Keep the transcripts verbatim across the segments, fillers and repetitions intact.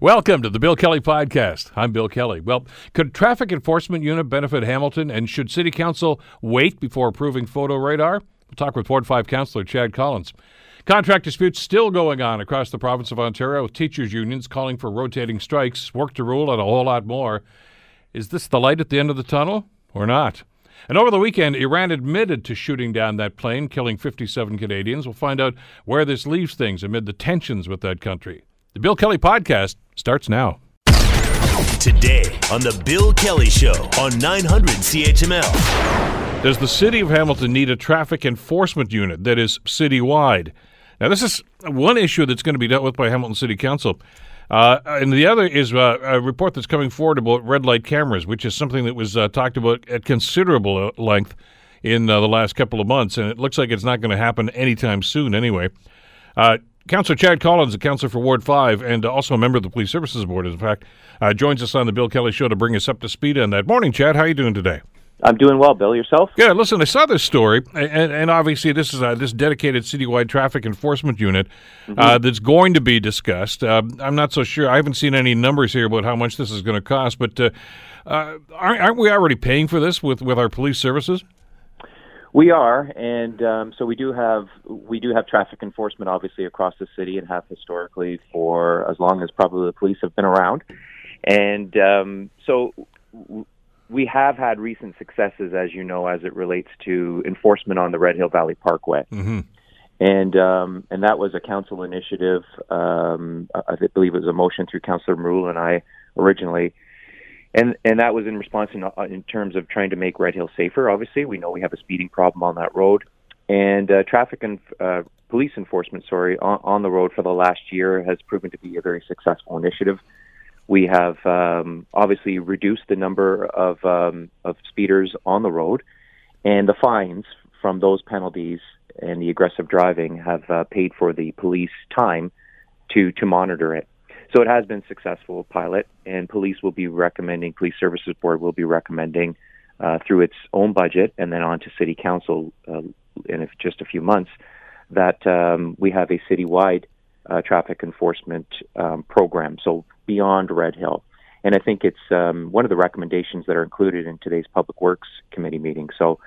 Welcome to the Bill Kelly Podcast. I'm Bill Kelly. Well, could Traffic Enforcement Unit benefit Hamilton, and should City Council wait before approving photo radar? We'll talk with Ward five Councillor Chad Collins. Contract disputes still going on across the province of Ontario, with teachers' unions calling for rotating strikes, work to rule, and a whole lot more. Is this the light at the end of the tunnel or not? And over the weekend, Iran admitted to shooting down that plane, killing fifty-seven Canadians. We'll find out where this leaves things amid the tensions with that country. The Bill Kelly Podcast starts now. Today on The Bill Kelly Show on nine hundred C H M L. Does the city of Hamilton need a traffic enforcement unit that is citywide? Now, this is one issue that's going to be dealt with by Hamilton City Council. Uh, and the other is uh, a report that's coming forward about red light cameras, which is something that was uh, talked about at considerable length in uh, the last couple of months, and it looks like it's not going to happen anytime soon anyway. Uh, Councillor Chad Collins, a councillor for Ward five and also a member of the Police Services Board, in fact, uh, joins us on the Bill Kelly Show to bring us up to speed on that. Morning, Chad. How are you doing today? I'm doing well, Bill. Yourself? Yeah, listen, I saw this story, and, and obviously this is a, this dedicated citywide traffic enforcement unit mm-hmm. uh, that's going to be discussed. Uh, I'm not so sure. I haven't seen any numbers here about how much this is going to cost, but uh, uh, aren't, aren't we already paying for this with, with our police services? We are, and um, so we do have we do have traffic enforcement, obviously, across the city and have historically for as long as probably the police have been around. And um, so... W- We have had recent successes, as you know, as it relates to enforcement on the Red Hill Valley Parkway. Mm-hmm. And um, and that was a council initiative. Um, I believe it was a motion through Councillor Merulla and I originally. And and that was in response in, in terms of trying to make Red Hill safer, obviously. We know we have a speeding problem on that road. And uh, traffic and uh, police enforcement, sorry, on, on the road for the last year has proven to be a very successful initiative. We have um, obviously reduced the number of um, of speeders on the road, and the fines from those penalties and the aggressive driving have uh, paid for the police time to, to monitor it. So it has been successful pilot, and police will be recommending, Police Services Board will be recommending uh, through its own budget and then on to City Council uh, in just a few months that um, we have a citywide uh, traffic enforcement um, program. So beyond Red Hill. And I think it's um, one of the recommendations that are included in today's Public Works Committee meeting. So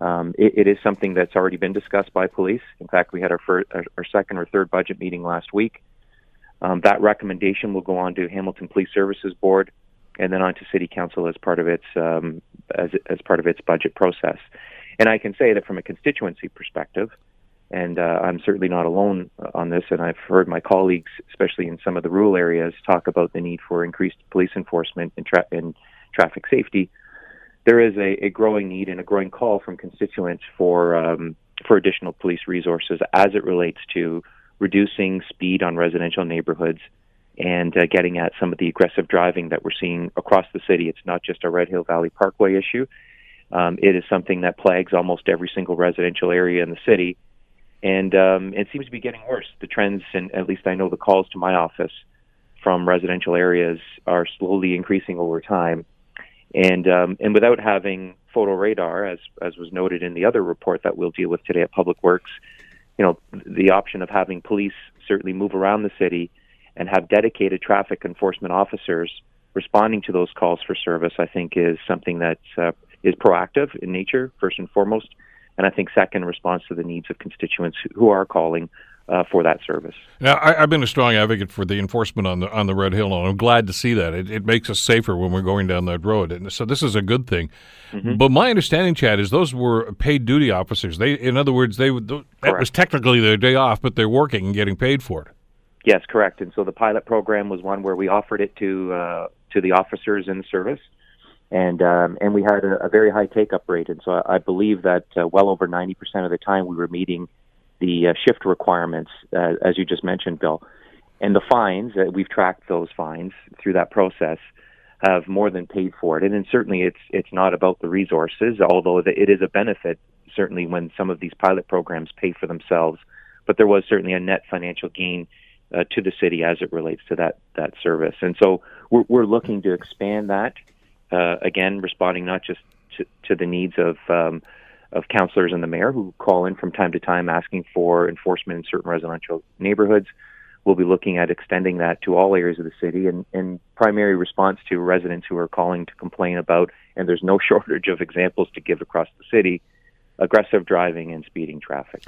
um, it, it is something that's already been discussed by police. In fact, we had our, first, our second or third budget meeting last week. Um, that recommendation will go on to Hamilton Police Services Board and then on to City Council as part of its um, as, as part of its budget process. And I can say that from a constituency perspective, and uh, I'm certainly not alone on this, and I've heard my colleagues, especially in some of the rural areas, talk about the need for increased police enforcement and, tra- and traffic safety. There is a, a growing need and a growing call from constituents for um, for additional police resources as it relates to reducing speed on residential neighborhoods and uh, getting at some of the aggressive driving that we're seeing across the city. It's not just a Red Hill Valley Parkway issue. Um, it is something that plagues almost every single residential area in the city. And um, it seems to be getting worse. The trends, and at least I know the calls to my office from residential areas, are slowly increasing over time. And um, and without having photo radar, as as was noted in the other report that we'll deal with today at Public Works, you know, the option of having police certainly move around the city and have dedicated traffic enforcement officers responding to those calls for service, I think, is something that uh, is proactive in nature, first and foremost. And I think second, response to the needs of constituents who are calling uh, for that service. Now, I, I've been a strong advocate for the enforcement on the on the Red Hill, and I'm glad to see that. It, it makes us safer when we're going down that road, and so this is a good thing. Mm-hmm. But my understanding, Chad, is those were paid duty officers. They, in other words, they would, that correct. was technically their day off, but they're working and getting paid for it. Yes, correct. And so the pilot program was one where we offered it to uh, to the officers in the service. And um, and we had a, a very high take-up rate, and so I, I believe that uh, well over ninety percent of the time we were meeting the uh, shift requirements, uh, as you just mentioned, Bill. And the fines, uh, we've tracked those fines through that process, have more than paid for it. And then certainly it's it's not about the resources, although it is a benefit, certainly, when some of these pilot programs pay for themselves. But there was certainly a net financial gain uh, to the city as it relates to that, that service. And so we're, we're looking to expand that. Uh, again, responding not just to, to the needs of um, of councillors and the mayor who call in from time to time asking for enforcement in certain residential neighborhoods, we'll be looking at extending that to all areas of the city, and in primary response to residents who are calling to complain about, and there's no shortage of examples to give across the city, aggressive driving and speeding traffic.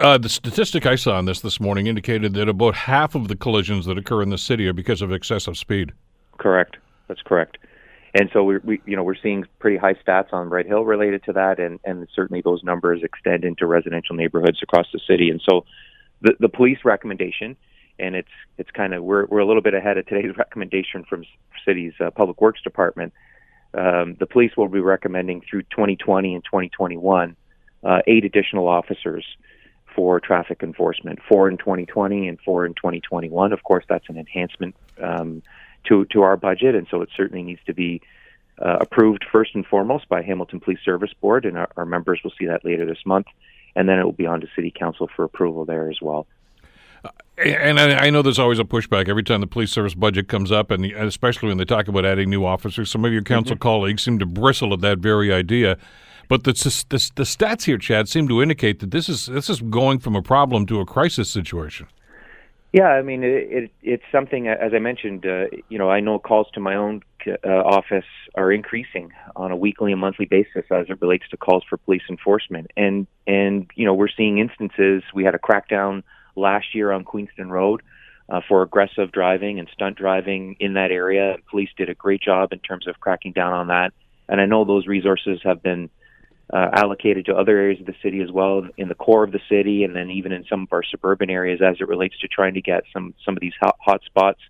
Uh, the statistic I saw on this this morning indicated that about half of the collisions that occur in the city are because of excessive speed. Correct. That's correct. And so we, we you know, we're seeing pretty high stats on Red Hill related to that, and, and certainly those numbers extend into residential neighborhoods across the city. And so the, the police recommendation, and it's it's kind of we're we're a little bit ahead of today's recommendation from city's uh, public works department. Um, the police will be recommending through twenty twenty and twenty twenty-one uh, eight additional officers for traffic enforcement, four in twenty twenty and four in twenty twenty-one. Of course, that's an enhancement um, to to our budget, and so it certainly needs to be uh, approved first and foremost by Hamilton Police Service Board, and our, our members will see that later this month, and then it will be on to City Council for approval there as well. And I know there's always a pushback every time the police service budget comes up, and especially when they talk about adding new officers. Some of your council mm-hmm. colleagues seem to bristle at that very idea. But the, the, the stats here, Chad, seem to indicate that this is this is going from a problem to a crisis situation. Yeah, I mean, it, it, it's something, as I mentioned, uh, you know, I know calls to my own uh, office are increasing on a weekly and monthly basis as it relates to calls for police enforcement. And, and you know, we're seeing instances. We had a crackdown last year on Queenston Road uh, for aggressive driving and stunt driving in that area. Police did a great job in terms of cracking down on that. And I know those resources have been uh, allocated to other areas of the city as well, in the core of the city, and then even in some of our suburban areas as it relates to trying to get some, some of these hot, hot spots.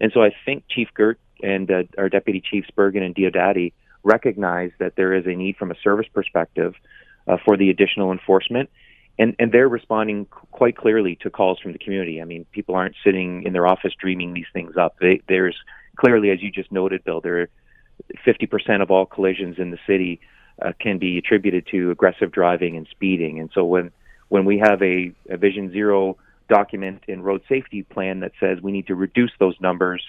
And so I think Chief Gert and uh, our Deputy Chiefs Bergen and Diodati recognize that there is a need from a service perspective uh, for the additional enforcement. And, and they're responding quite clearly to calls from the community. I mean, people aren't sitting in their office dreaming these things up. They, there's clearly, as you just noted, Bill, there are fifty percent of all collisions in the city uh, can be attributed to aggressive driving and speeding. And so when, when we have a, a Vision Zero document and road safety plan that says we need to reduce those numbers,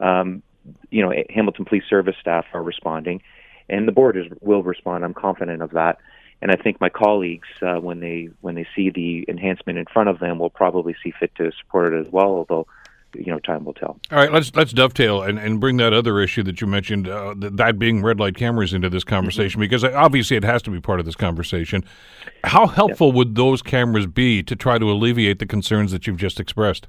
um, you know, Hamilton Police Service staff are responding, and the board is, will respond. I'm confident of that. And I think my colleagues, uh, when they when they see the enhancement in front of them, will probably see fit to support it as well, although, you know, time will tell. All right, let's let's dovetail and, and bring that other issue that you mentioned, uh, that being red light cameras, into this conversation, mm-hmm. because obviously it has to be part of this conversation. How helpful yeah. would those cameras be to try to alleviate the concerns that you've just expressed?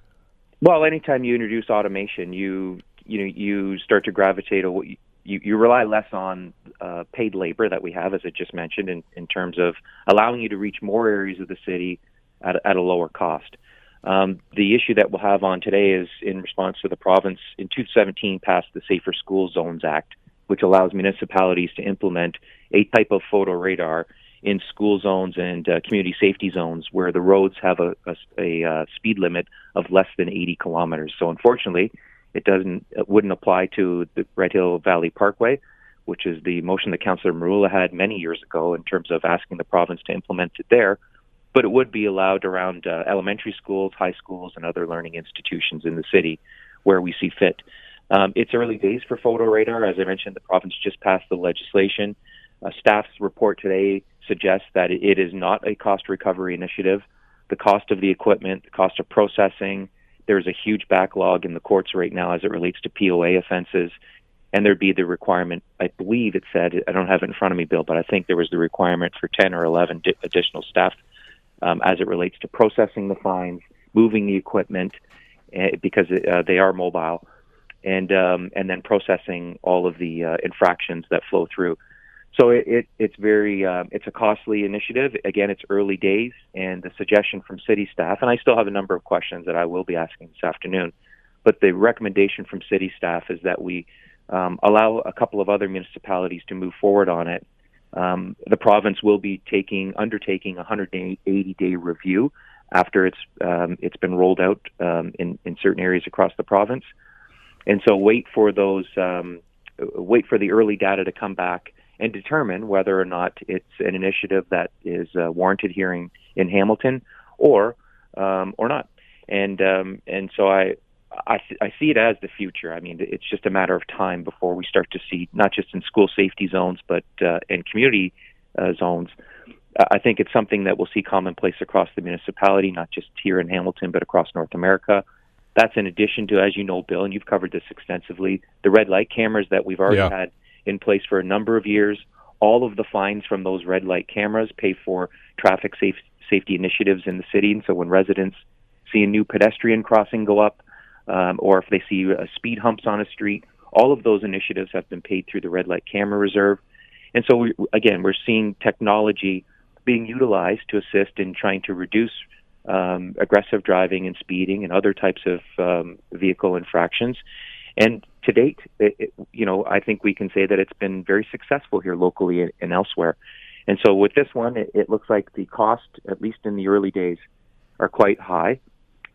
Well, anytime you introduce automation, you you know you start to gravitate away. You, you rely less on uh, paid labor that we have, as I just mentioned, in, in terms of allowing you to reach more areas of the city at, at a lower cost. Um, the issue that we'll have on today is in response to the province in two thousand seventeen passed the Safer School Zones Act, which allows municipalities to implement a type of photo radar in school zones and uh, community safety zones where the roads have a, a, a speed limit of less than eighty kilometers. So unfortunately, It doesn't, it wouldn't apply to the Red Hill Valley Parkway, which is the motion that Councillor Merulla had many years ago in terms of asking the province to implement it there, but it would be allowed around uh, elementary schools, high schools, and other learning institutions in the city where we see fit. Um, it's early days for photo radar. As I mentioned, the province just passed the legislation. Uh, staff's report today suggests that it is not a cost recovery initiative. The cost of the equipment, the cost of processing, there's a huge backlog in the courts right now as it relates to P O A offenses, and there'd be the requirement, I believe it said, I don't have it in front of me, Bill, but I think there was the requirement for ten or eleven di- additional staff um, as it relates to processing the fines, moving the equipment, uh, because uh, they are mobile, and um, and then processing all of the uh, infractions that flow through. So it, it, it's very uh, it's a costly initiative. Again, it's early days, and the suggestion from city staff, and I still have a number of questions that I will be asking this afternoon, but the recommendation from city staff is that we um, allow a couple of other municipalities to move forward on it. Um, the province will be taking undertaking a one hundred eighty day review after it's um, it's been rolled out um, in in certain areas across the province, and so wait for those um, wait for the early data to come back and determine whether or not it's an initiative that is uh, warranted here in, in Hamilton, or um, or not. And um, and so I I, th- I see it as the future. I mean, it's just a matter of time before we start to see, not just in school safety zones, but uh, in community uh, zones. I think it's something that we'll see commonplace across the municipality, not just here in Hamilton, but across North America. That's in addition to, as you know, Bill, and you've covered this extensively, the red light cameras that we've already yeah. had in place for a number of years. All of the fines from those red light cameras pay for traffic safe, safety initiatives in the city. And so when residents see a new pedestrian crossing go up, um, or if they see uh, speed humps on a street, all of those initiatives have been paid through the red light camera reserve. And so, we, again, we're seeing technology being utilized to assist in trying to reduce um, aggressive driving and speeding and other types of um, vehicle infractions. And to date, it, it, you know, I think we can say that it's been very successful here locally and, and elsewhere. And so with this one, it, it looks like the cost, at least in the early days, are quite high.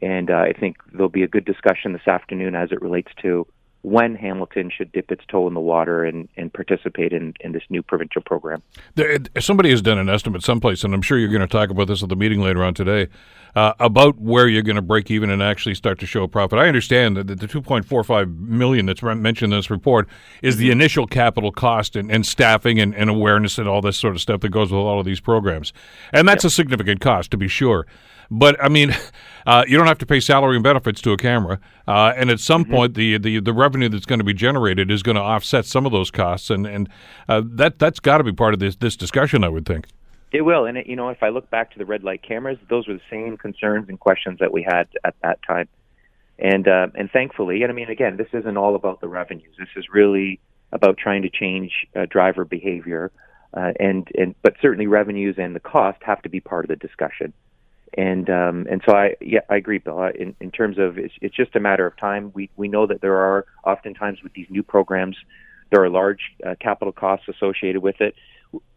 And uh, I think there'll be a good discussion this afternoon as it relates to when Hamilton should dip its toe in the water and, and participate in, in this new provincial program. There, somebody has done an estimate someplace, and I'm sure you're going to talk about this at the meeting later on today, uh, about where you're going to break even and actually start to show a profit. I understand that the two point four five million dollars that's mentioned in this report is the initial capital cost and, and staffing and, and awareness and all this sort of stuff that goes with all of these programs. And that's yep. a significant cost, to be sure. But, I mean, uh, you don't have to pay salary and benefits to a camera. Uh, and at some mm-hmm. point, the, the, the revenue that's going to be generated is going to offset some of those costs. And, and uh, that, that's got to be part of this, this discussion, I would think. It will. And, it, you know, if I look back to the red light cameras, those were the same concerns and questions that we had at that time. And, uh, and thankfully, and I mean, again, this isn't all about the revenues. This is really about trying to change uh, driver behavior. Uh, and, and but certainly revenues and the cost have to be part of the discussion. And um, and so I yeah I agree, Bill. In, in terms of it's, it's just a matter of time. We we know that there are oftentimes with these new programs, there are large uh, capital costs associated with it.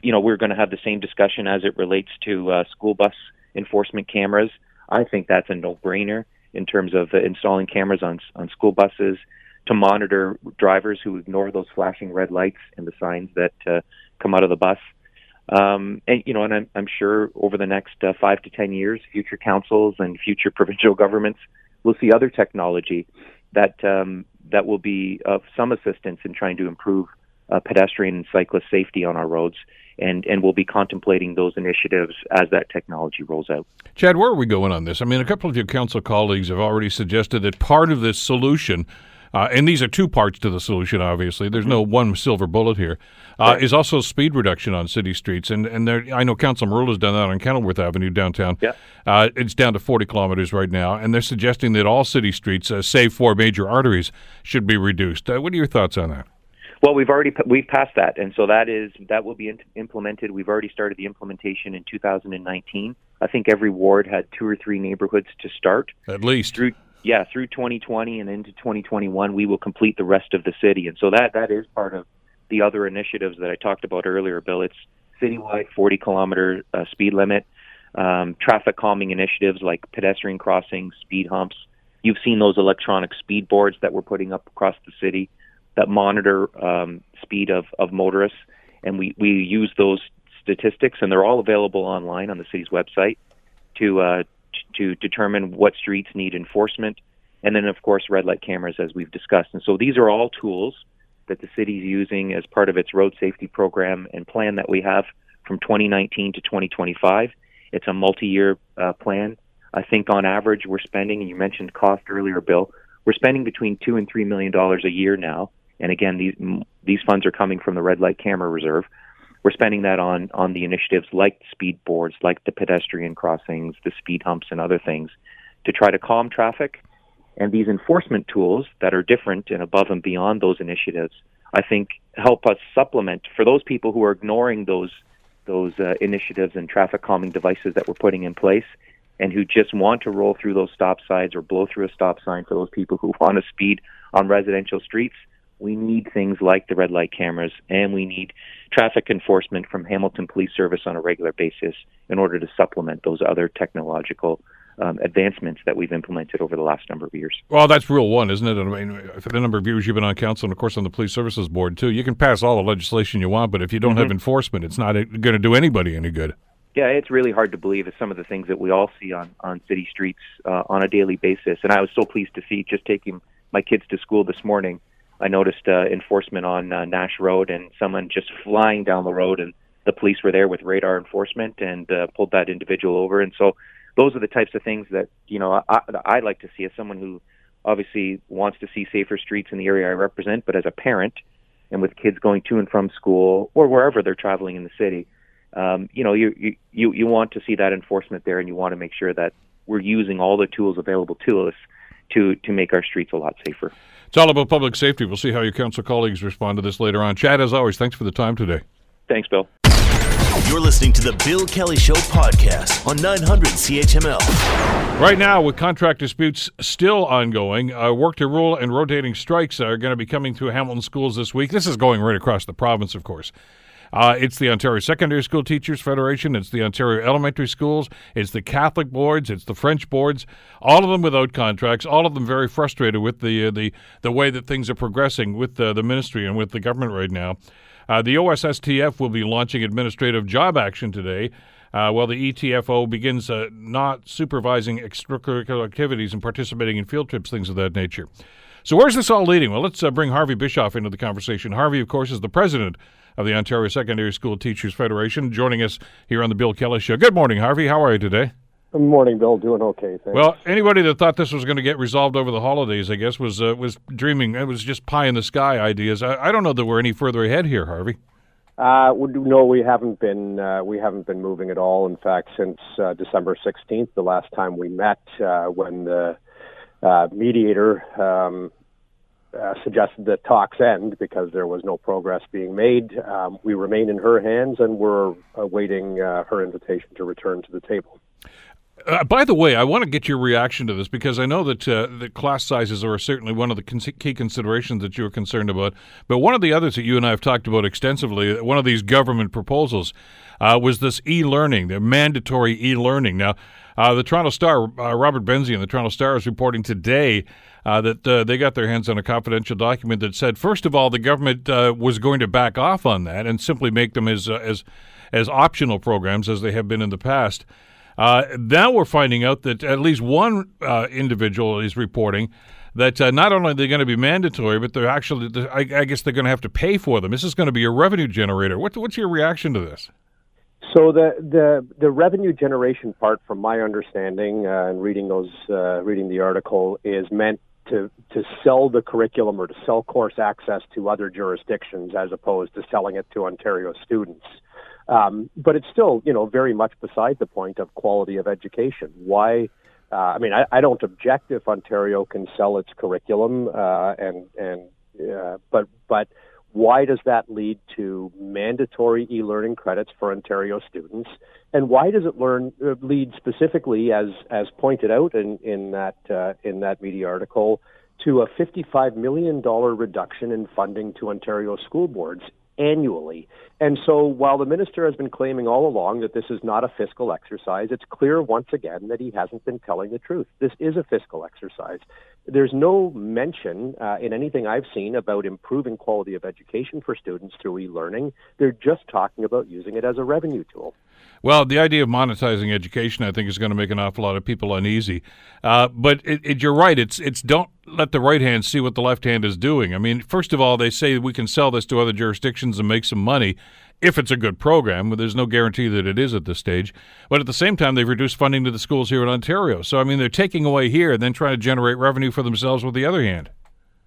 You know, we're going to have the same discussion as it relates to uh, school bus enforcement cameras. I think that's a no-brainer in terms of uh, installing cameras on on school buses to monitor drivers who ignore those flashing red lights and the signs that uh, come out of the bus. Um, and, you know, and I'm, I'm sure over the next uh, five to ten years, future councils and future provincial governments will see other technology that um, that will be of some assistance in trying to improve uh, pedestrian and cyclist safety on our roads. And, and we'll be contemplating those initiatives as that technology rolls out. Chad, where are we going on this? I mean, a couple of your council colleagues have already suggested that part of this solution Uh, and these are two parts to the solution, obviously. There's no one silver bullet here. Uh, yeah. Is also speed reduction on city streets. And and there, I know Councillor Merula's done that on Kenilworth Avenue downtown. Yeah. Uh, it's down to forty kilometers right now. And they're suggesting that all city streets, uh, save for major arteries, should be reduced. Uh, what are your thoughts on that? Well, we've already we've passed that. And so that is that will be in- implemented. We've already started the implementation in two thousand nineteen. I think every ward had two or three neighborhoods to start. At least. Through Yeah, through twenty twenty and into twenty twenty-one, we will complete the rest of the city. And so that, that is part of the other initiatives that I talked about earlier, Bill. It's citywide forty-kilometer uh, speed limit, um, traffic calming initiatives like pedestrian crossings, speed humps. You've seen those electronic speed boards that we're putting up across the city that monitor um, speed of, of motorists. And we, we use those statistics, and they're all available online on the city's website to uh to determine what streets need enforcement, and then, of course, red light cameras, as we've discussed. And so these are all tools that the city's using as part of its road safety program and plan that we have from twenty nineteen to twenty twenty-five. It's a multi-year uh, plan. I think on average we're spending, and you mentioned cost earlier, Bill, we're spending between two and three million dollars a year now. And again, these these funds are coming from the red light camera reserve. We're spending that on, on the initiatives like speed boards, like the pedestrian crossings, the speed humps, and other things to try to calm traffic. And these enforcement tools that are different and above and beyond those initiatives, I think, help us supplement for those people who are ignoring those those uh, initiatives and traffic calming devices that we're putting in place and who just want to roll through those stop signs or blow through a stop sign for those people who want to speed on residential streets. We need things like the red light cameras, and we need traffic enforcement from Hamilton Police Service on a regular basis in order to supplement those other technological um, advancements that we've implemented over the last number of years. Well, that's rule one, isn't it? I mean, for the number of years you've been on council and, of course, on the Police Services Board, too, you can pass all the legislation you want, but if you don't mm-hmm. have enforcement, it's not going to do anybody any good. Yeah, it's really hard to believe some of the things that we all see on, on city streets uh, on a daily basis. And I was so pleased to see, just taking my kids to school this morning, I noticed uh, enforcement on uh, Nash Road and someone just flying down the road, and the police were there with radar enforcement and uh, pulled that individual over. And so those are the types of things that, you know, I, I like to see as someone who obviously wants to see safer streets in the area I represent, but as a parent and with kids going to and from school or wherever they're traveling in the city, um, you know, you, you, you want to see that enforcement there, and you want to make sure that we're using all the tools available to us to, to make our streets a lot safer. It's all about public safety. We'll see how your council colleagues respond to this later on. Chad, as always, thanks for the time today. Thanks, Bill. You're listening to the Bill Kelly Show podcast on nine hundred C H M L. Right now, with contract disputes still ongoing, uh, work to rule and rotating strikes are going to be coming through Hamilton schools this week. This is going right across the province, of course. Uh, it's the Ontario Secondary School Teachers Federation. It's the Ontario Elementary Schools. It's the Catholic boards. It's the French boards. All of them without contracts. All of them very frustrated with the uh, the the way that things are progressing with uh, the ministry and with the government right now. Uh, the O S S T F will be launching administrative job action today, uh, while the E T F O begins uh, not supervising extracurricular activities and participating in field trips, things of that nature. So where's this all leading? Well, let's uh, bring Harvey Bischof into the conversation. Harvey, of course, is the president of the Ontario Secondary School Teachers Federation, joining us here on the Bill Kelly Show. Good morning, Harvey. How are you today? Good morning, Bill. Doing okay, thanks. Well, anybody that thought this was going to get resolved over the holidays, I guess, was uh, was dreaming. It was just pie-in-the-sky ideas. I, I don't know that we're any further ahead here, Harvey. Uh, no, we haven't been uh, we haven't been moving at all. In fact, since uh, December sixteenth, the last time we met, uh, when the uh, mediator um, uh, suggested that talks end because there was no progress being made, um, we remain in her hands, and we're awaiting uh, her invitation to return to the table. Uh, by the way, I want to get your reaction to this, because I know that uh, the class sizes are certainly one of the con- key considerations that you are concerned about. But one of the others that you and I have talked about extensively, one of these government proposals, uh, was this e-learning, the mandatory e-learning. Now, uh, the Toronto Star, uh, Robert Benzie in the Toronto Star is reporting today uh, that uh, they got their hands on a confidential document that said, first of all, the government uh, was going to back off on that and simply make them as uh, as as optional programs as they have been in the past. Uh, now we're finding out that at least one uh, individual is reporting that uh, not only are they going to be mandatory, but they're actually, they're, I, I guess they're going to have to pay for them. This is going to be a revenue generator. What, what's your reaction to this? So the, the, the revenue generation part, from my understanding uh, and reading those, uh, reading the article, is meant to, to sell the curriculum or to sell course access to other jurisdictions as opposed to selling it to Ontario students. Um, but it's still, you know, very much beside the point of quality of education. Why? Uh, I mean, I, I don't object if Ontario can sell its curriculum, uh, and and uh, but but why does that lead to mandatory e-learning credits for Ontario students? And why does it learn uh, lead specifically, as as pointed out in in that uh, in that media article, to a fifty-five million dollars reduction in funding to Ontario school boards annually? And so while the minister has been claiming all along that this is not a fiscal exercise, it's clear once again that he hasn't been telling the truth. This is a fiscal exercise. There's no mention uh, in anything I've seen about improving quality of education for students through e-learning. They're just talking about using it as a revenue tool. Well, the idea of monetizing education, I think, is going to make an awful lot of people uneasy. Uh, but it, it, you're right. It's it's don't let the right hand see what the left hand is doing. I mean, first of all, they say we can sell this to other jurisdictions and make some money if it's a good program. But there's no guarantee that it is at this stage. But at the same time, they've reduced funding to the schools here in Ontario. So, I mean, they're taking away here and then trying to generate revenue for themselves with the other hand.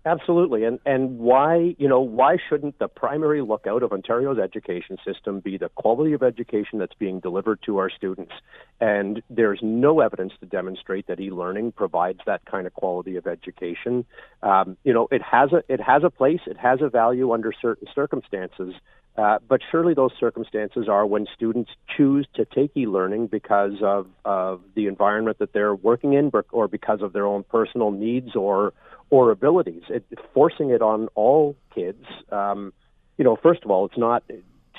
Absolutely. And and why, you know, why shouldn't the primary lookout of Ontario's education system be the quality of education that's being delivered to our students? And there's no evidence to demonstrate that e-learning provides that kind of quality of education. Um, you know, it has a it has a place, it has a value under certain circumstances. Uh, but surely those circumstances are when students choose to take e-learning because of, of the environment that they're working in or because of their own personal needs or or abilities. It, forcing it on all kids, um, you know, first of all, it's not,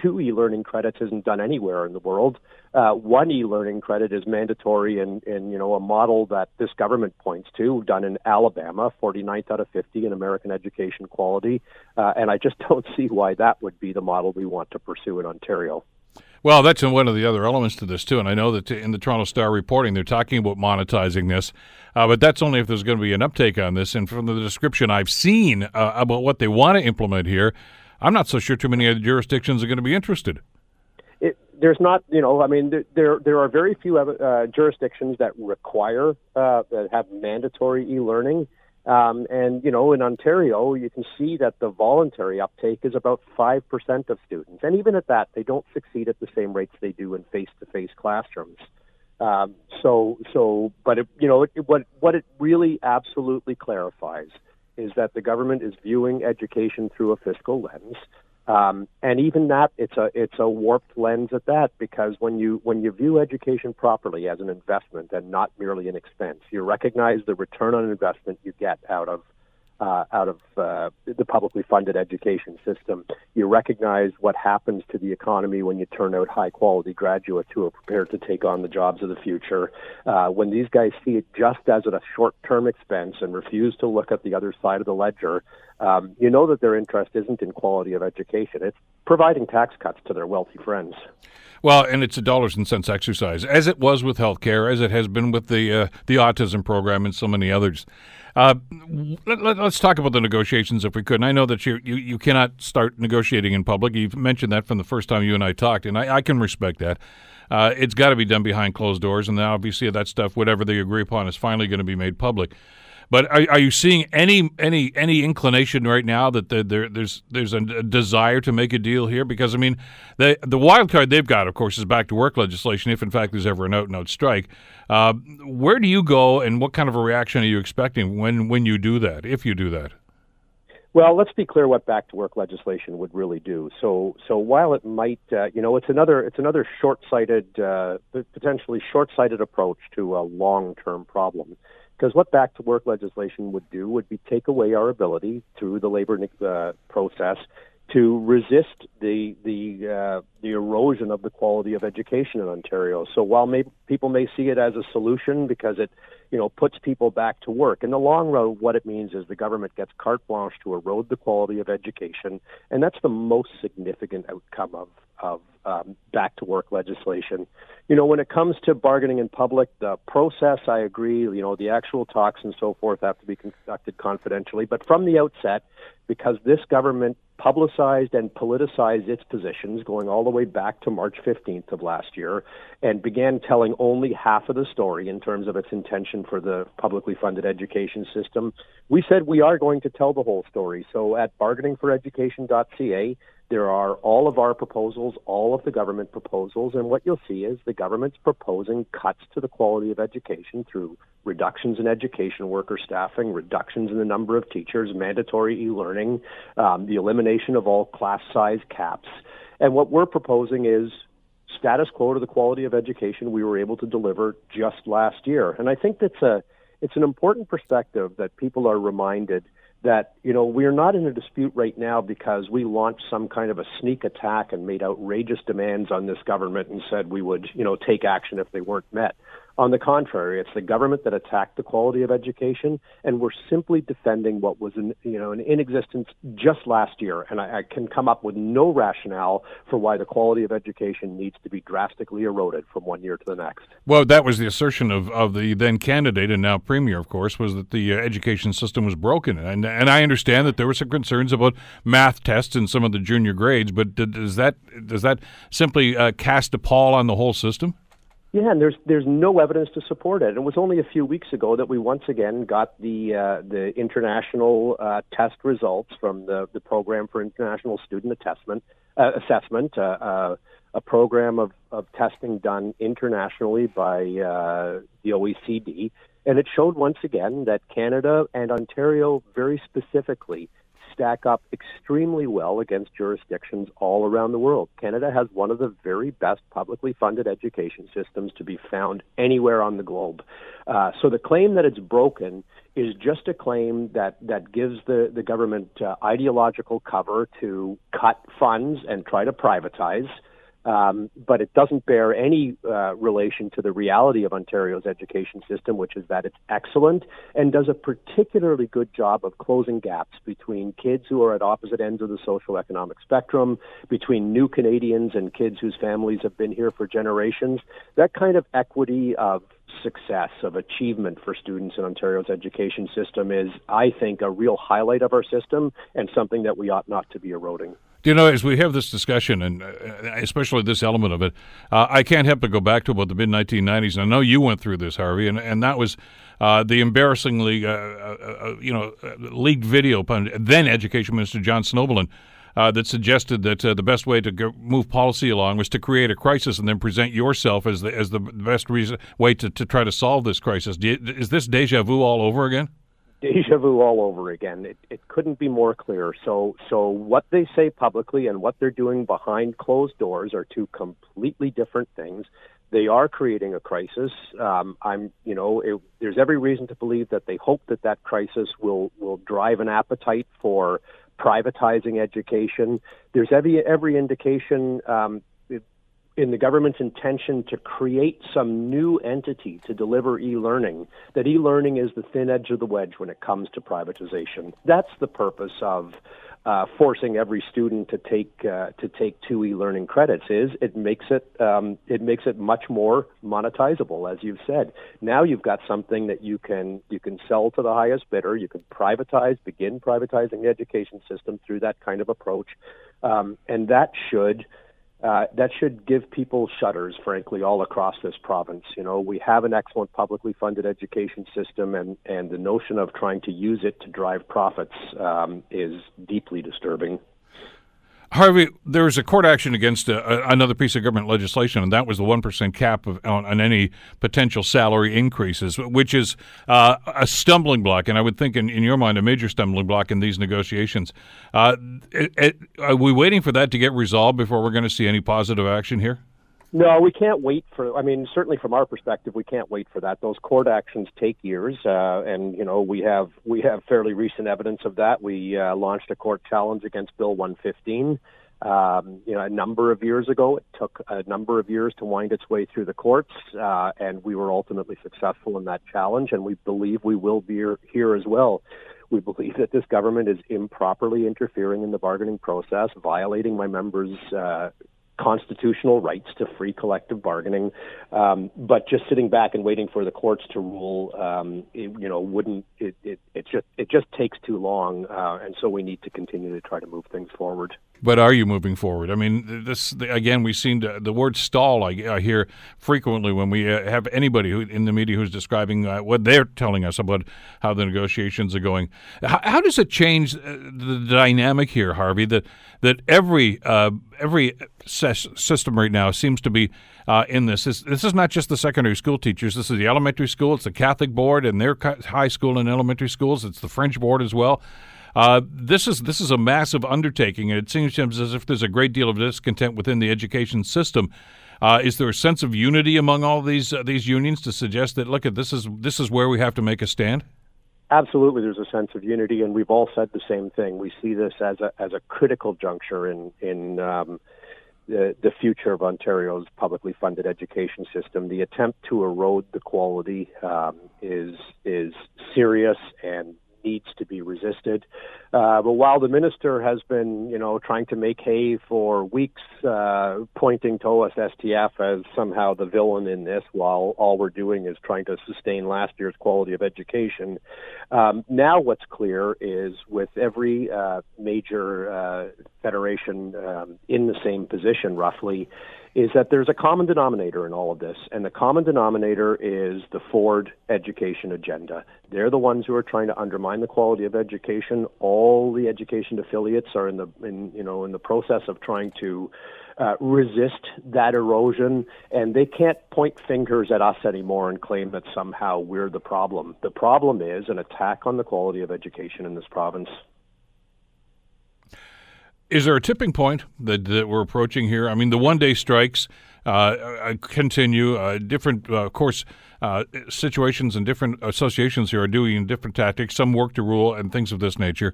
two e-learning credits isn't done anywhere in the world. Uh, one e-learning credit is mandatory in, in, you know, a model that this government points to, done in Alabama, forty-ninth out of fifty in American education quality. Uh, and I just don't see why that would be the model we want to pursue in Ontario. Well, that's one of the other elements to this, too, and I know that in the Toronto Star reporting, they're talking about monetizing this, uh, but that's only if there's going to be an uptake on this, and from the description I've seen uh, about what they want to implement here, I'm not so sure too many other jurisdictions are going to be interested. It, there's not, you know, I mean, there there are very few uh, jurisdictions that require, uh, that have mandatory e-learning. Um, and, you know, in Ontario, you can see that the voluntary uptake is about five percent of students. And even at that, they don't succeed at the same rates they do in face-to-face classrooms. Um, so, so, but, it, you know, it, it, what, what it really absolutely clarifies is that the government is viewing education through a fiscal lens. Um, and even that, it's a, it's a warped lens at that, because when you, when you view education properly as an investment and not merely an expense, you recognize the return on investment you get out of, uh, out of, uh, the publicly funded education system. You recognize what happens to the economy when you turn out high quality graduates who are prepared to take on the jobs of the future. Uh, when these guys see it just as a short-term expense and refuse to look at the other side of the ledger, Um, you know that their interest isn't in quality of education. It's providing tax cuts to their wealthy friends. Well, and it's a dollars and cents exercise, as it was with healthcare, as it has been with the uh, the autism program and so many others. Uh, let, let, let's talk about the negotiations, if we could. And I know that you, you, you cannot start negotiating in public. You've mentioned that from the first time you and I talked, and I, I can respect that. Uh, it's got to be done behind closed doors, and obviously that stuff, whatever they agree upon, is finally going to be made public. But are, are you seeing any any any inclination right now that the, there there's there's a desire to make a deal here? Because I mean, the the wild card they've got, of course, is back to work legislation. If in fact there's ever an out and out strike, uh, where do you go, and what kind of a reaction are you expecting when when you do that? If you do that? Well, let's be clear what back to work legislation would really do. So so while it might, uh, you know, it's another it's another short sighted, uh, potentially short sighted approach to a long term problem. Because what back-to-work legislation would do would be take away our ability through the labor uh, process to resist the the uh, the erosion of the quality of education in Ontario. So while may, people may see it as a solution because it, you know, puts people back to work, in the long run, what it means is the government gets carte blanche to erode the quality of education, and that's the most significant outcome of of um, back-to-work legislation. You know, when it comes to bargaining in public, the process, I agree, you know, the actual talks and so forth have to be conducted confidentially. But from the outset, because this government publicized and politicized its positions going all the way back to March fifteenth of last year and began telling only half of the story in terms of its intention for the publicly funded education system, we said we are going to tell the whole story. So at bargaining for education dot c a, there are all of our proposals, all of the government proposals, and what you'll see is the government's proposing cuts to the quality of education through reductions in education worker staffing, reductions in the number of teachers, mandatory e-learning, um, the elimination of all class size caps. And what we're proposing is status quo to the quality of education we were able to deliver just last year. And I think that's a, it's an important perspective that people are reminded that, you know, we're not in a dispute right now because we launched some kind of a sneak attack and made outrageous demands on this government and said we would, you know, take action if they weren't met. On the contrary, it's the government that attacked the quality of education, and we're simply defending what was, in, you know, an in existence just last year. And I, I can come up with no rationale for why the quality of education needs to be drastically eroded from one year to the next. Well, that was the assertion of, of the then candidate and now premier, of course, was that the education system was broken. And and I understand that there were some concerns about math tests in some of the junior grades, but does that does that simply uh, cast a pall on the whole system? Yeah, and there's there's no evidence to support it. It was only a few weeks ago that we once again got the uh, the international uh, test results from the, the Program for International Student Assessment, uh, assessment uh, uh, a program of, of testing done internationally by uh, the O E C D. And it showed once again that Canada and Ontario very specifically stack up extremely well against jurisdictions all around the world. Canada has one of the very best publicly funded education systems to be found anywhere on the globe. Uh, so the claim that it's broken is just a claim that, that gives the, the government uh, ideological cover to cut funds and try to privatize. Um, but it doesn't bear any uh, relation to the reality of Ontario's education system, which is that it's excellent and does a particularly good job of closing gaps between kids who are at opposite ends of the socioeconomic spectrum, between new Canadians and kids whose families have been here for generations. That kind of equity of success, of achievement for students in Ontario's education system is, I think, a real highlight of our system and something that we ought not to be eroding. You know, as we have this discussion, and especially this element of it, uh, I can't help but go back to about the mid nineteen nineties. And I know you went through this, Harvey, and, and that was uh, the embarrassingly, uh, uh, you know, leaked video by then Education Minister John Snobelin uh, that suggested that uh, the best way to go- move policy along was to create a crisis and then present yourself as the as the best reason, way to, to try to solve this crisis. Do you, is this deja vu all over again? Deja vu all over again. It, it couldn't be more clear. So, so what they say publicly and what they're doing behind closed doors are two completely different things. They are creating a crisis. Um, I'm, you know, it, there's every reason to believe that they hope that that crisis will will drive an appetite for privatizing education. There's every every indication um, in the government's intention to create some new entity to deliver e-learning, that e-learning is the thin edge of the wedge when it comes to privatization. That's the purpose of uh, forcing every student to take uh, to take two e-learning credits. Is it makes it um, it makes it much more monetizable, as you've said. Now you've got something that you can you can sell to the highest bidder. You can privatize, begin privatizing the education system through that kind of approach, um, and that should. Uh, that should give people shudders, frankly, all across this province. You know, we have an excellent publicly funded education system, and, and the notion of trying to use it to drive profits um, is deeply disturbing. Harvey, there was a court action against a, another piece of government legislation, and that was the one percent cap of, on, on any potential salary increases, which is uh, a stumbling block, and I would think in, in your mind a major stumbling block in these negotiations. Uh, it, it, are we waiting for that to get resolved before we're going to see any positive action here? No, we can't wait for, I mean, certainly from our perspective, we can't wait for that. Those court actions take years, uh, and, you know, we have we have fairly recent evidence of that. We uh, launched a court challenge against Bill one fifteen, um, you know, a number of years ago. It took a number of years to wind its way through the courts, uh, and we were ultimately successful in that challenge, and we believe we will be here as well. We believe that this government is improperly interfering in the bargaining process, violating my members' uh constitutional rights to free collective bargaining, um, but just sitting back and waiting for the courts to rule, um, it, you know, wouldn't it, it? It just it just takes too long, uh, and so we need to continue to try to move things forward. But are you moving forward? I mean, this again. We seem to the word "stall" I, I hear frequently when we uh, have anybody who, in the media who's describing uh, what they're telling us about how the negotiations are going. How, how does it change the dynamic here, Harvey? That that every uh, every ses- system right now seems to be uh, in this. this. This is not just the secondary school teachers. This is the elementary school. It's the Catholic board and their high school and elementary schools. It's the French board as well. Uh, this is this is a massive undertaking, and it seems as if there's a great deal of discontent within the education system. Uh, is there a sense of unity among all these uh, these unions to suggest that look at this is this is where we have to make a stand? Absolutely, there's a sense of unity, and we've all said the same thing. We see this as a as a critical juncture in in. Um, The, the future of Ontario's publicly funded education system. The attempt to erode the quality um, is is serious and needs to be resisted. Uh, but while the minister has been, you know, trying to make hay for weeks, uh, pointing to O S S T F as somehow the villain in this, while all we're doing is trying to sustain last year's quality of education, um, now what's clear is with every uh, major uh, federation um, in the same position, roughly, is that there's a common denominator in all of this, and the common denominator is the Ford education agenda. They're the ones who are trying to undermine the quality of education. All the education affiliates are in the in, you know in the process of trying to uh, resist that erosion, and they can't point fingers at us anymore and claim that somehow we're the problem. The problem is an attack on the quality of education in this province. Is there a tipping point that, that we're approaching here? I mean, the one-day strikes uh, continue. Uh, different, uh, of course, uh, situations and different associations here are doing different tactics. Some work to rule and things of this nature.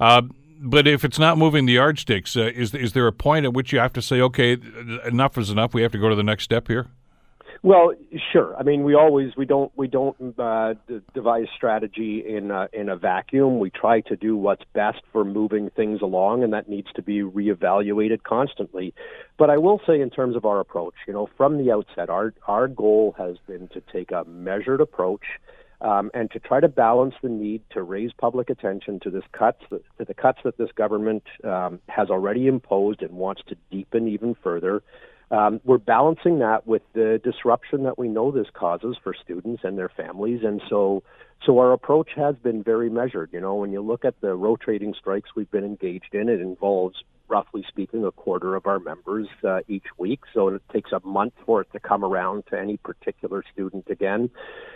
Uh, but if it's not moving the yardsticks, uh, is, is there a point at which you have to say, okay, enough is enough, we have to go to the next step here? Well, sure. I mean, we always we don't we don't uh, d- devise strategy in a, in a vacuum. We try to do what's best for moving things along, and that needs to be reevaluated constantly. But I will say, in terms of our approach, you know, from the outset, our our goal has been to take a measured approach. Um, and to try to balance the need to raise public attention to this cuts, to the cuts that this government um, has already imposed and wants to deepen even further, Um, we're balancing that with the disruption that we know this causes for students and their families. And so so our approach has been very measured. You know, when you look at the rotating strikes we've been engaged in, it involves, roughly speaking, a quarter of our members uh, each week. So it takes a month for it to come around to any particular student again.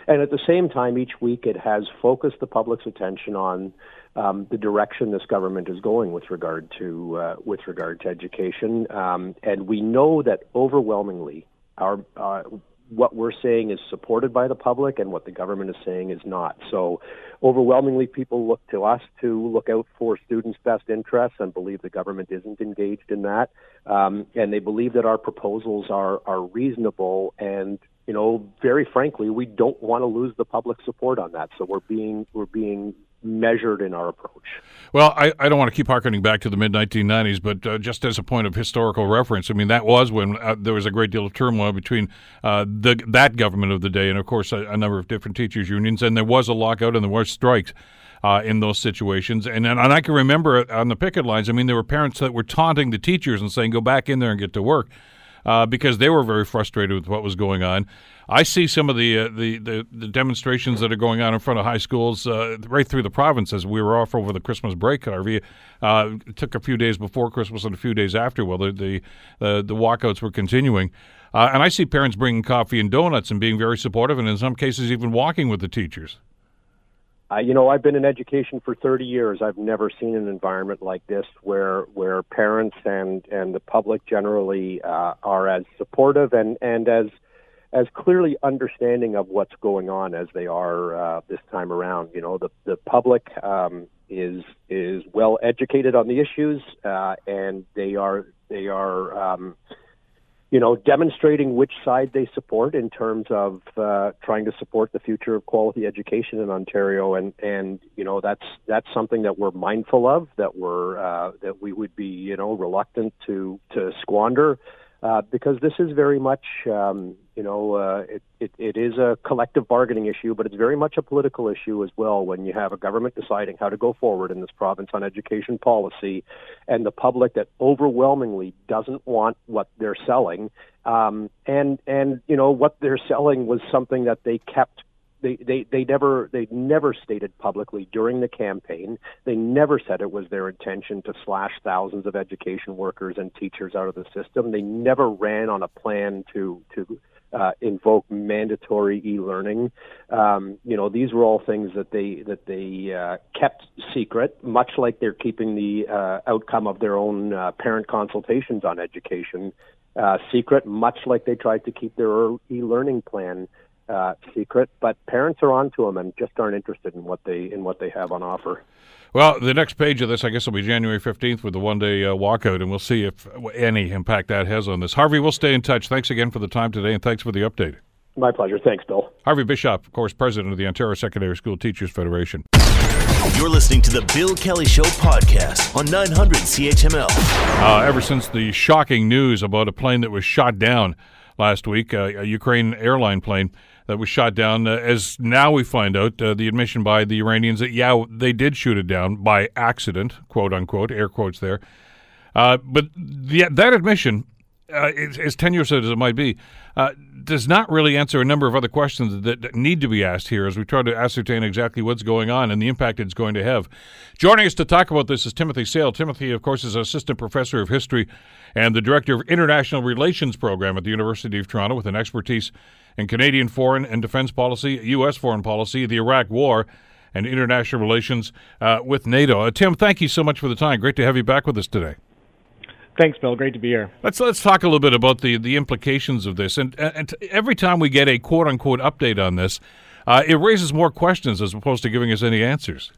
And at the same time, each week it has focused the public's attention on um, the direction this government is going with regard to uh, with regard to education. Um, and we know that overwhelmingly our uh, what we're saying is supported by the public and what the government is saying is not. So overwhelmingly, people look to us to look out for students' best interests and believe the government isn't engaged in that. Um, and they believe that our proposals are, are reasonable. And, you know, very frankly, we don't want to lose the public support on that. So we're being we're being measured in our approach. Well, I, I don't want to keep harkening back to the mid nineteen nineties, but uh, just as a point of historical reference, I mean, that was when uh, there was a great deal of turmoil between uh, the that government of the day and, of course, a, a number of different teachers' unions, and there was a lockout and there were strikes uh, in those situations. And, and I can remember on the picket lines, I mean, there were parents that were taunting the teachers and saying, go back in there and get to work. Uh, because they were very frustrated with what was going on. I see some of the, uh, the, the the demonstrations that are going on in front of high schools uh, right through the province as we were off over the Christmas break, Harvey. Uh, it took a few days before Christmas and a few days after. Well, the the, uh, the walkouts were continuing. Uh, and I see parents bringing coffee and donuts and being very supportive and in some cases even walking with the teachers. Uh, you know, I've been in education for thirty years. I've never seen an environment like this where where parents and, and the public generally uh, are as supportive and, and as as clearly understanding of what's going on as they are uh, this time around. You know, the, the public um, is is well educated on the issues uh, and they are they are. Um, you know, demonstrating which side they support in terms of uh, trying to support the future of quality education in Ontario. And, and you know, that's that's something that we're mindful of, that we're uh, that we would be, you know, reluctant to to squander uh, because this is very much, um, you know, uh, it, it, it is a collective bargaining issue, but it's very much a political issue as well when you have a government deciding how to go forward in this province on education policy and the public that overwhelmingly doesn't want what they're selling. Um, and, and, you know, what they're selling was something that they kept They, they they never they never stated publicly during the campaign. They never said it was their intention to slash thousands of education workers and teachers out of the system. They never ran on a plan to to uh, invoke mandatory e-learning. Um, you know, these were all things that they that they uh, kept secret, much like they're keeping the uh, outcome of their own uh, parent consultations on education uh, secret, much like they tried to keep their e-learning plan Uh, secret, but parents are onto them and just aren't interested in what they in what they have on offer. Well, the next page of this, I guess, will be January fifteenth with the one-day uh, walkout, and we'll see if any impact that has on this. Harvey, we'll stay in touch. Thanks again for the time today, and thanks for the update. My pleasure. Thanks, Bill. Harvey Bischof, of course, president of the Ontario Secondary School Teachers Federation. You're listening to the Bill Kelly Show podcast on nine hundred C H M L. Uh, ever since the shocking news about a plane that was shot down last week, uh, a Ukraine airline plane that was shot down, uh, as now we find out, uh, the admission by the Iranians that, yeah, they did shoot it down by accident, quote-unquote, air quotes there. Uh, but the, that admission, uh, is, as tenuous as it might be, uh, does not really answer a number of other questions that, that need to be asked here as we try to ascertain exactly what's going on and the impact it's going to have. Joining us to talk about this is Timothy Sayle. Timothy, of course, is an assistant professor of history and the director of International Relations Program at the University of Toronto with an expertise in Canadian foreign and defense policy, U S foreign policy, the Iraq War, and international relations uh, with NATO. Uh, Tim, thank you so much for the time. Great to have you back with us today. Thanks, Bill. Great to be here. Let's let's talk a little bit about the, the implications of this. And, and every time we get a quote-unquote update on this, uh, it raises more questions as opposed to giving us any answers.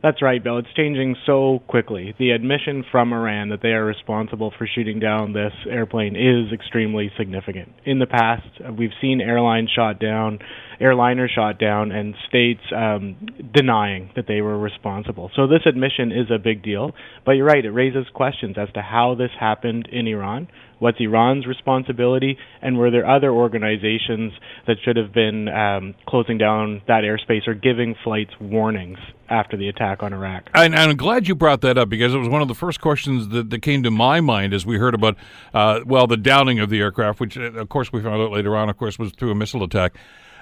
That's right, Bill. It's changing so quickly. The admission from Iran that they are responsible for shooting down this airplane is extremely significant. In the past, we've seen airlines shot down airliner shot down and states um, denying that they were responsible. So this admission is a big deal. But you're right, it raises questions as to how this happened in Iran. What's Iran's responsibility? And were there other organizations that should have been um, closing down that airspace or giving flights warnings after the attack on Iraq? And, and I'm glad you brought that up, because it was one of the first questions that, that came to my mind as we heard about, uh, well, the downing of the aircraft, which, of course, we found out later on, of course, was through a missile attack.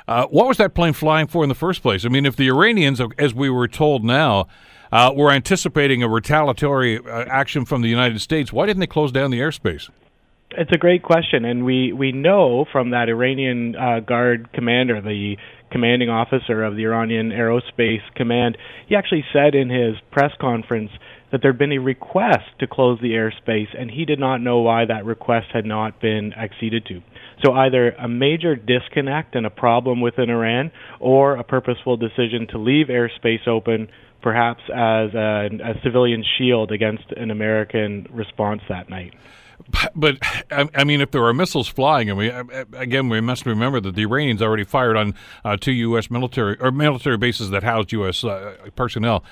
Uh, what was that plane flying for in the first place? I mean, if the Iranians, as we were told now, uh, were anticipating a retaliatory uh, action from the United States, why didn't they close down the airspace? It's a great question, and we, we know from that Iranian uh, Guard commander, the commanding officer of the Iranian Aerospace Command, he actually said in his press conference that there had been a request to close the airspace, and he did not know why that request had not been acceded to. So either a major disconnect and a problem within Iran, or a purposeful decision to leave airspace open, perhaps as a, a civilian shield against an American response that night. But, I mean, if there were missiles flying, and we, again, we must remember that the Iranians already fired on uh, two U S military or military bases that housed U S uh, personnel.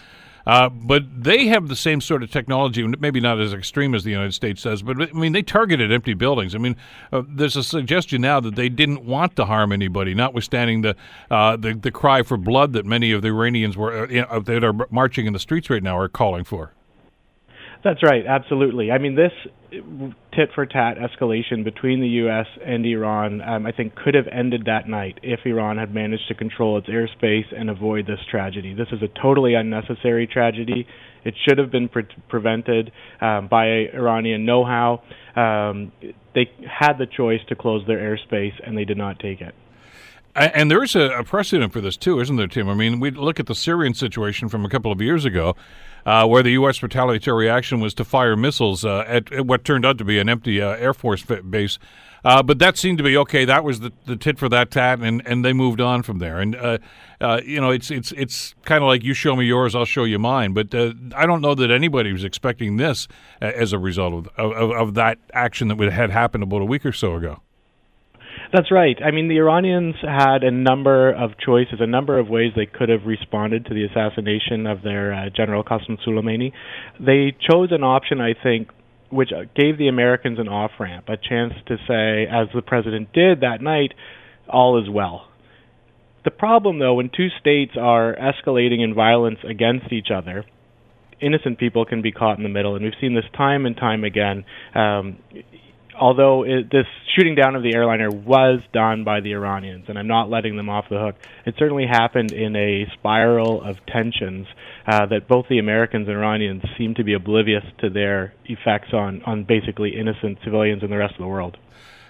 Uh, but they have the same sort of technology, maybe not as extreme as the United States does, but, I mean, they targeted empty buildings. I mean, uh, there's a suggestion now that they didn't want to harm anybody, notwithstanding the uh, the, the cry for blood that many of the Iranians were uh, that are marching in the streets right now are calling for. That's right, absolutely. I mean, this tit-for-tat escalation between the U S and Iran, um, I think, could have ended that night if Iran had managed to control its airspace and avoid this tragedy. This is a totally unnecessary tragedy. It should have been pre- prevented um, by Iranian know-how. Um, they had the choice to close their airspace, and they did not take it. And there is a precedent for this, too, isn't there, Tim? I mean, we look at the Syrian situation from a couple of years ago, uh, where the U S retaliatory action was to fire missiles uh, at, at what turned out to be an empty uh, Air Force base. Uh, but that seemed to be, okay, that was the, the tit for that tat, and, and they moved on from there. And, uh, uh, you know, it's it's it's kind of like you show me yours, I'll show you mine. But uh, I don't know that anybody was expecting this uh, as a result of, of, of that action that had happened about a week or so ago. That's right. I mean, the Iranians had a number of choices, a number of ways they could have responded to the assassination of their uh, General Qasem Soleimani. They chose an option, I think, which gave the Americans an off-ramp, a chance to say, as the president did that night, all is well. The problem, though, when two states are escalating in violence against each other, innocent people can be caught in the middle, and we've seen this time and time again. Um, although it, this shooting down of the airliner was done by the Iranians, and I'm not letting them off the hook, it certainly happened in a spiral of tensions uh, that both the Americans and Iranians seem to be oblivious to their effects on, on basically innocent civilians and the rest of the world.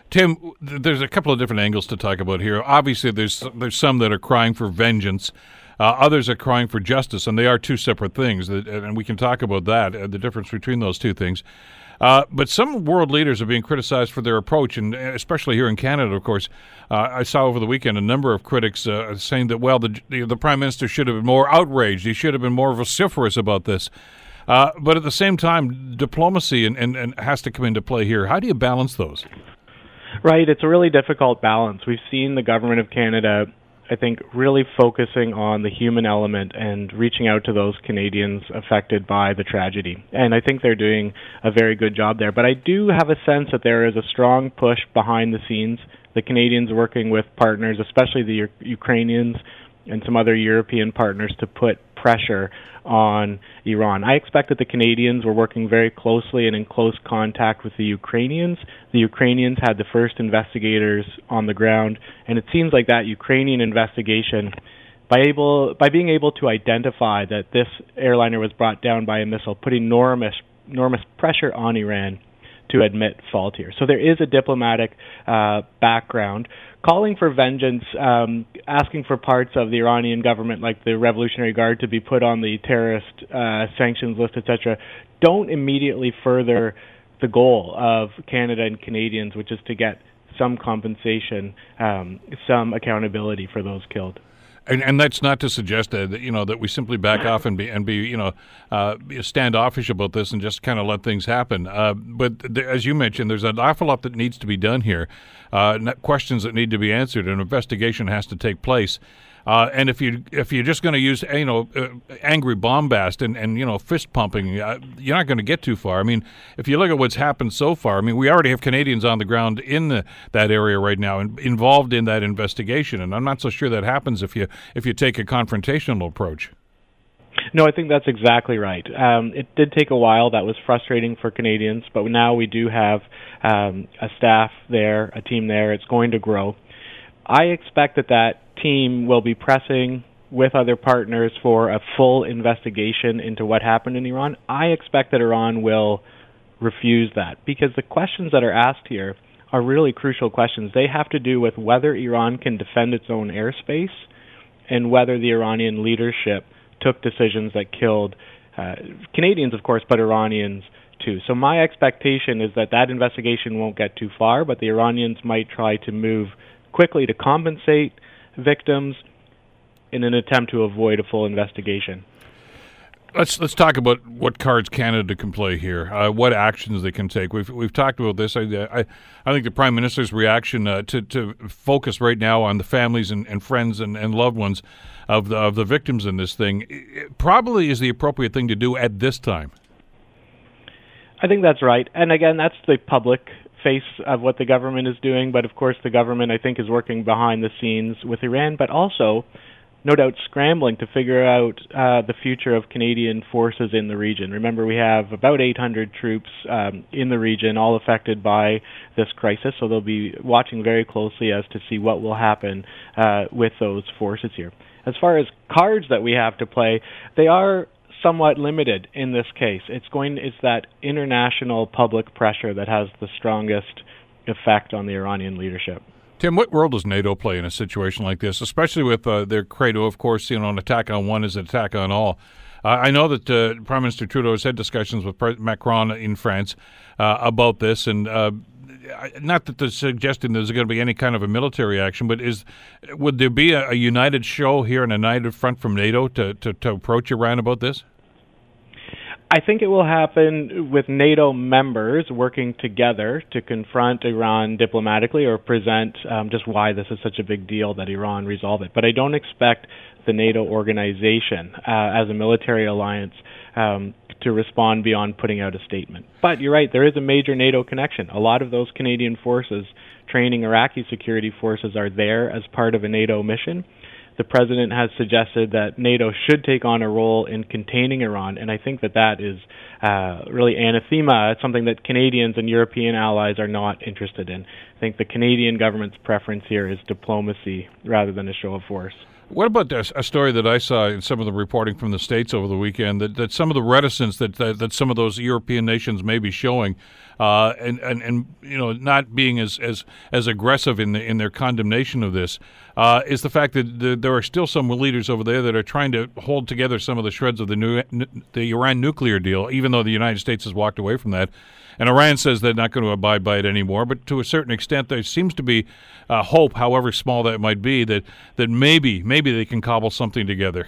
Tim, there's a couple of different angles to talk about here. Obviously, there's there's some that are crying for vengeance. Uh, others are crying for justice, and they are two separate things, that, and we can talk about that, uh, the difference between those two things. Uh, but some world leaders are being criticized for their approach, and especially here in Canada, of course. Uh, I saw over the weekend a number of critics uh, saying that, well, the, the, the Prime Minister should have been more outraged. He should have been more vociferous about this. Uh, but at the same time, diplomacy and, and, and has to come into play here. How do you balance those? Right. It's a really difficult balance. We've seen the government of Canada, I think, really focusing on the human element and reaching out to those Canadians affected by the tragedy. And I think they're doing a very good job there. But I do have a sense that there is a strong push behind the scenes, the Canadians working with partners, especially the U- Ukrainians and some other European partners, to put pressure on Iran. I expect that the Canadians were working very closely and in close contact with the Ukrainians. The Ukrainians had the first investigators on the ground, and it seems like that Ukrainian investigation, by able by being able to identify that this airliner was brought down by a missile, put enormous enormous pressure on Iran to admit fault here. So there is a diplomatic uh, background. Calling for vengeance, um, asking for parts of the Iranian government, like the Revolutionary Guard, to be put on the terrorist uh, sanctions list, et cetera, don't immediately further the goal of Canada and Canadians, which is to get some compensation, um, some accountability for those killed. And, and that's not to suggest that, you know, that we simply back off and be, and be you know, uh, standoffish about this and just kind of let things happen. Uh, but th- as you mentioned, there's an awful lot that needs to be done here, uh, questions that need to be answered. An investigation has to take place. Uh, and if you if you're just going to use you know uh, angry bombast and, and you know fist pumping, uh, you're not going to get too far. I mean, if you look at what's happened so far, I mean, we already have Canadians on the ground in the, that area right now and involved in that investigation. And I'm not so sure that happens if you if you take a confrontational approach. No, I think that's exactly right. Um, it did take a while. That was frustrating for Canadians, but now we do have um, a staff there, a team there. It's going to grow. I expect that that team will be pressing with other partners for a full investigation into what happened in Iran. I expect that Iran will refuse that because the questions that are asked here are really crucial questions. They have to do with whether Iran can defend its own airspace and whether the Iranian leadership took decisions that killed uh, Canadians, of course, but Iranians too. So my expectation is that that investigation won't get too far, but the Iranians might try to move quickly to compensate victims in an attempt to avoid a full investigation. Let's let's talk about what cards Canada can play here, uh, what actions they can take. We've we've talked about this. I I, I think the Prime Minister's reaction uh, to to focus right now on the families and, and friends and, and loved ones of the, of the victims in this thing it probably is the appropriate thing to do at this time. I think that's right, and again, that's the public face of what the government is doing, but of course the government, I think, is working behind the scenes with Iran, but also, no doubt, scrambling to figure out uh, the future of Canadian forces in the region. Remember, we have about eight hundred troops um, in the region, all affected by this crisis, so they'll be watching very closely as to see what will happen uh, with those forces here. As far as cards that we have to play, they are somewhat limited in this case. It's going. It's that international public pressure that has the strongest effect on the Iranian leadership. Tim, what role does NATO play in a situation like this, especially with uh, their credo, of course, you know, an attack on one is an attack on all? Uh, I know that uh, Prime Minister Trudeau has had discussions with Pre- Macron in France uh, about this, and uh, not that they're suggesting there's going to be any kind of a military action, but is would there be a, a united show here and a united front from NATO to, to, to approach Iran about this? I think it will happen with NATO members working together to confront Iran diplomatically or present um, just why this is such a big deal that Iran resolve it. But I don't expect the NATO organization uh, as a military alliance um, to respond beyond putting out a statement. But you're right, there is a major NATO connection. A lot of those Canadian forces training Iraqi security forces are there as part of a NATO mission. The president has suggested that NATO should take on a role in containing Iran, and I think that that is uh, really anathema. It's something that Canadians and European allies are not interested in. I think the Canadian government's preference here is diplomacy rather than a show of force. What about a story that I saw in some of the reporting from the States over the weekend, that, that some of the reticence that, that, that some of those European nations may be showing uh, and, and, and you know not being as, as, as aggressive in, the, in their condemnation of this uh, is the fact that the, there are still some leaders over there that are trying to hold together some of the shreds of the, new, the Iran nuclear deal, even though the United States has walked away from that. And Iran says they're not going to abide by it anymore, but to a certain extent there seems to be uh, hope, however small that might be, that, that maybe, maybe they can cobble something together.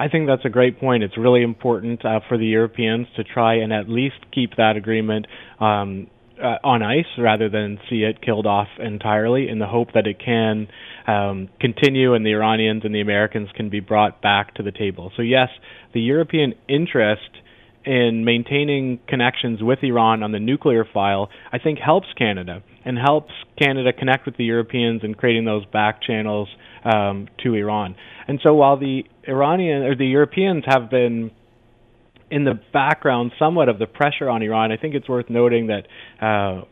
I think that's a great point. It's really important uh, for the Europeans to try and at least keep that agreement um, uh, on ice rather than see it killed off entirely, in the hope that it can um, continue and the Iranians and the Americans can be brought back to the table. So yes, the European interest in maintaining connections with Iran on the nuclear file, I think, helps Canada and helps Canada connect with the Europeans in creating those back channels um, to Iran. And so, while the Iranian or the Europeans have been in the background somewhat of the pressure on Iran, I think it's worth noting that uh,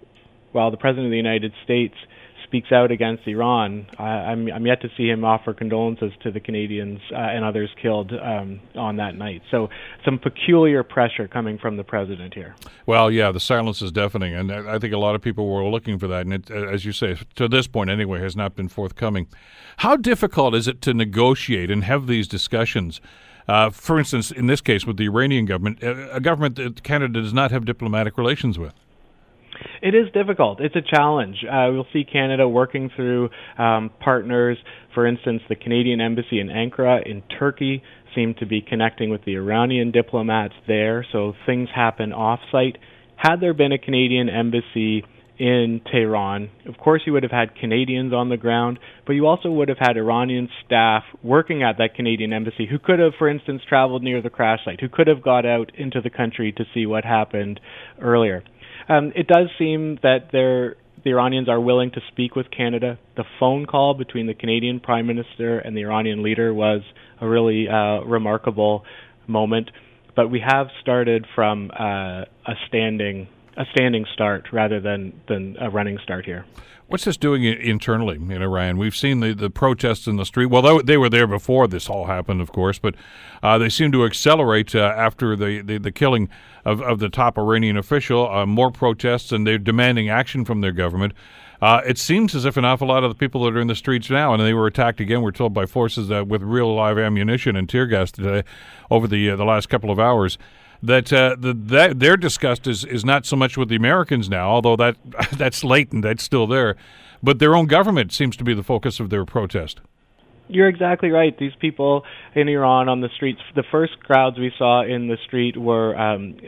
while the President of the United States speaks out against Iran, I, I'm, I'm yet to see him offer condolences to the Canadians uh, and others killed um, on that night. So some peculiar pressure coming from the president here. Well, yeah, the silence is deafening, and I think a lot of people were looking for that, and it, as you say, to this point anyway, has not been forthcoming. How difficult is it to negotiate and have these discussions? Uh, for instance, in this case with the Iranian government, a government that Canada does not have diplomatic relations with. it is difficult. It's a challenge. Uh, we'll see Canada working through um, partners. For instance, the Canadian Embassy in Ankara in Turkey seemed to be connecting with the Iranian diplomats there, so things happen off-site. Had there been a Canadian embassy in Tehran, of course you would have had Canadians on the ground, but you also would have had Iranian staff working at that Canadian embassy who could have, for instance, traveled near the crash site, who could have got out into the country to see what happened earlier. Um, it does seem that there, the Iranians are willing to speak with Canada. The phone call between the Canadian Prime Minister and the Iranian leader was a really uh, remarkable moment, but we have started from uh, a standing a standing start rather than, than a running start here. What's this doing internally in Iran? We've seen the, the protests in the street. Well, they were there before this all happened, of course, but uh, they seem to accelerate uh, after the, the, the killing of, of the top Iranian official, uh, more protests, and they're demanding action from their government. Uh, it seems as if an awful lot of the people that are in the streets now, and they were attacked again, we're told, by forces that with real live ammunition and tear gas today over the uh, the last couple of hours, that uh, the, that their disgust is, is not so much with the Americans now, although that that's latent, that's still there, but their own government seems to be the focus of their protest. You're exactly right. These people in Iran on the streets, the first crowds we saw in the street were, um,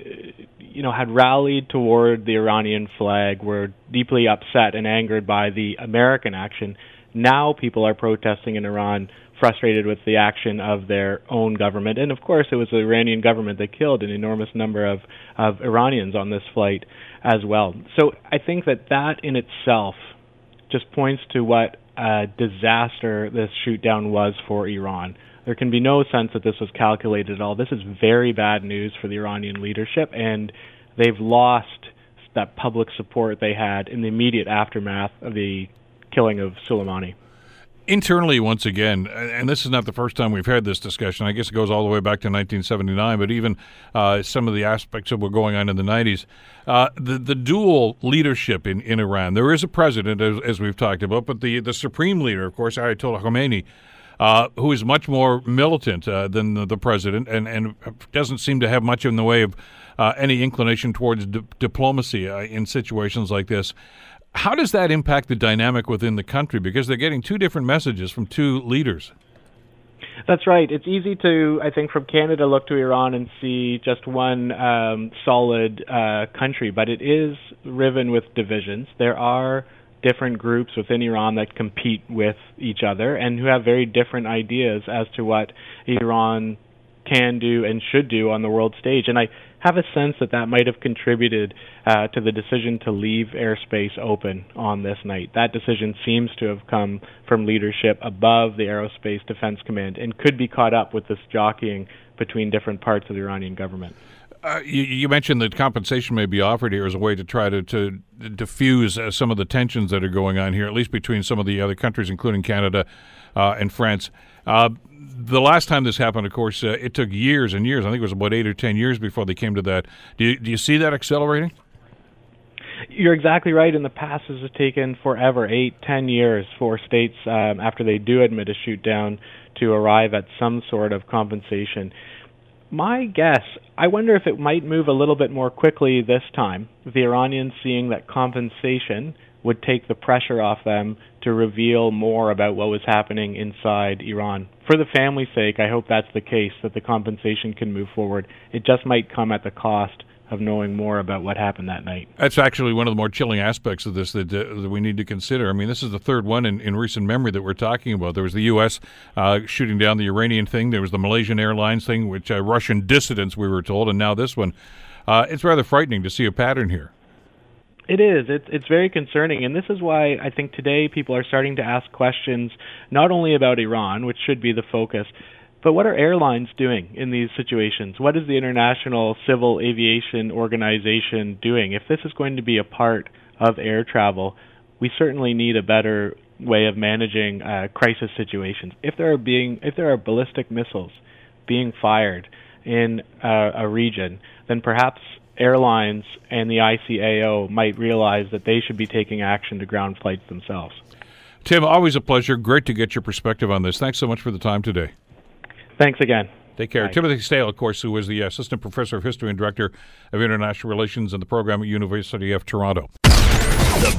you know, had rallied toward the Iranian flag, were deeply upset and angered by the American action. Now people are protesting in Iran, frustrated with the action of their own government. And, of course, it was the Iranian government that killed an enormous number of, of Iranians on this flight as well. So I think that that in itself just points to what a disaster this shoot-down was for Iran. There can be no sense that this was calculated at all. This is very bad news for the Iranian leadership, and they've lost that public support they had in the immediate aftermath of the killing of Soleimani. Internally, once again, and this is not the first time we've had this discussion. I guess it goes all the way back to nineteen seventy-nine, but even uh, some of the aspects that were going on in the nineties. Uh, the, the dual leadership in, in Iran. There is a president, as, as we've talked about, but the, the supreme leader, of course, Ayatollah Khomeini, uh, who is much more militant uh, than the, the president and, and doesn't seem to have much in the way of uh, any inclination towards di- diplomacy uh, in situations like this. How does that impact the dynamic within the country? Because they're getting two different messages from two leaders. That's right. It's easy to, I think, from Canada look to Iran and see just one um, solid uh, country, but it is riven with divisions. There are different groups within Iran that compete with each other and who have very different ideas as to what Iran can do and should do on the world stage. And I have a sense that that might have contributed uh, to the decision to leave airspace open on this night. That decision seems to have come from leadership above the Aerospace Defense Command and could be caught up with this jockeying between different parts of the Iranian government. Uh, you, you mentioned that compensation may be offered here as a way to try to, to diffuse uh, some of the tensions that are going on here, at least between some of the other countries, including Canada uh, and France. Uh, the last time this happened, of course, uh, it took years and years. I think it was about eight or ten years before they came to that. Do you, do you see that accelerating? You're exactly right. In the past, this has taken forever, eight, ten years for states, um, after they do admit a shoot-down, to arrive at some sort of compensation. My guess, I wonder if it might move a little bit more quickly this time, the Iranians seeing that compensation would take the pressure off them to reveal more about what was happening inside Iran. For the family's sake, I hope that's the case, that the compensation can move forward. It just might come at the cost of knowing more about what happened that night. That's actually one of the more chilling aspects of this that, uh, that we need to consider. I mean, this is the third one in, in recent memory that we're talking about. There was the U S uh, shooting down the Iranian thing. There was the Malaysian Airlines thing, which uh, Russian dissidents, we were told, and now this one. Uh, it's rather frightening to see a pattern here. It is. It's, it's very concerning, and this is why I think today people are starting to ask questions not only about Iran, which should be the focus, but what are airlines doing in these situations? What is the International Civil Aviation Organization doing? If this is going to be a part of air travel, we certainly need a better way of managing uh, crisis situations. If there are being, if there are ballistic missiles being fired in uh, a region, then perhaps airlines and the I C A O might realize that they should be taking action to ground flights themselves. Tim, always a pleasure. Great to get your perspective on this. Thanks so much for the time today. Thanks again. Take care. Bye. Timothy Sayle, of course, who is the Assistant Professor of History and Director of International Relations in the program at University of Toronto. The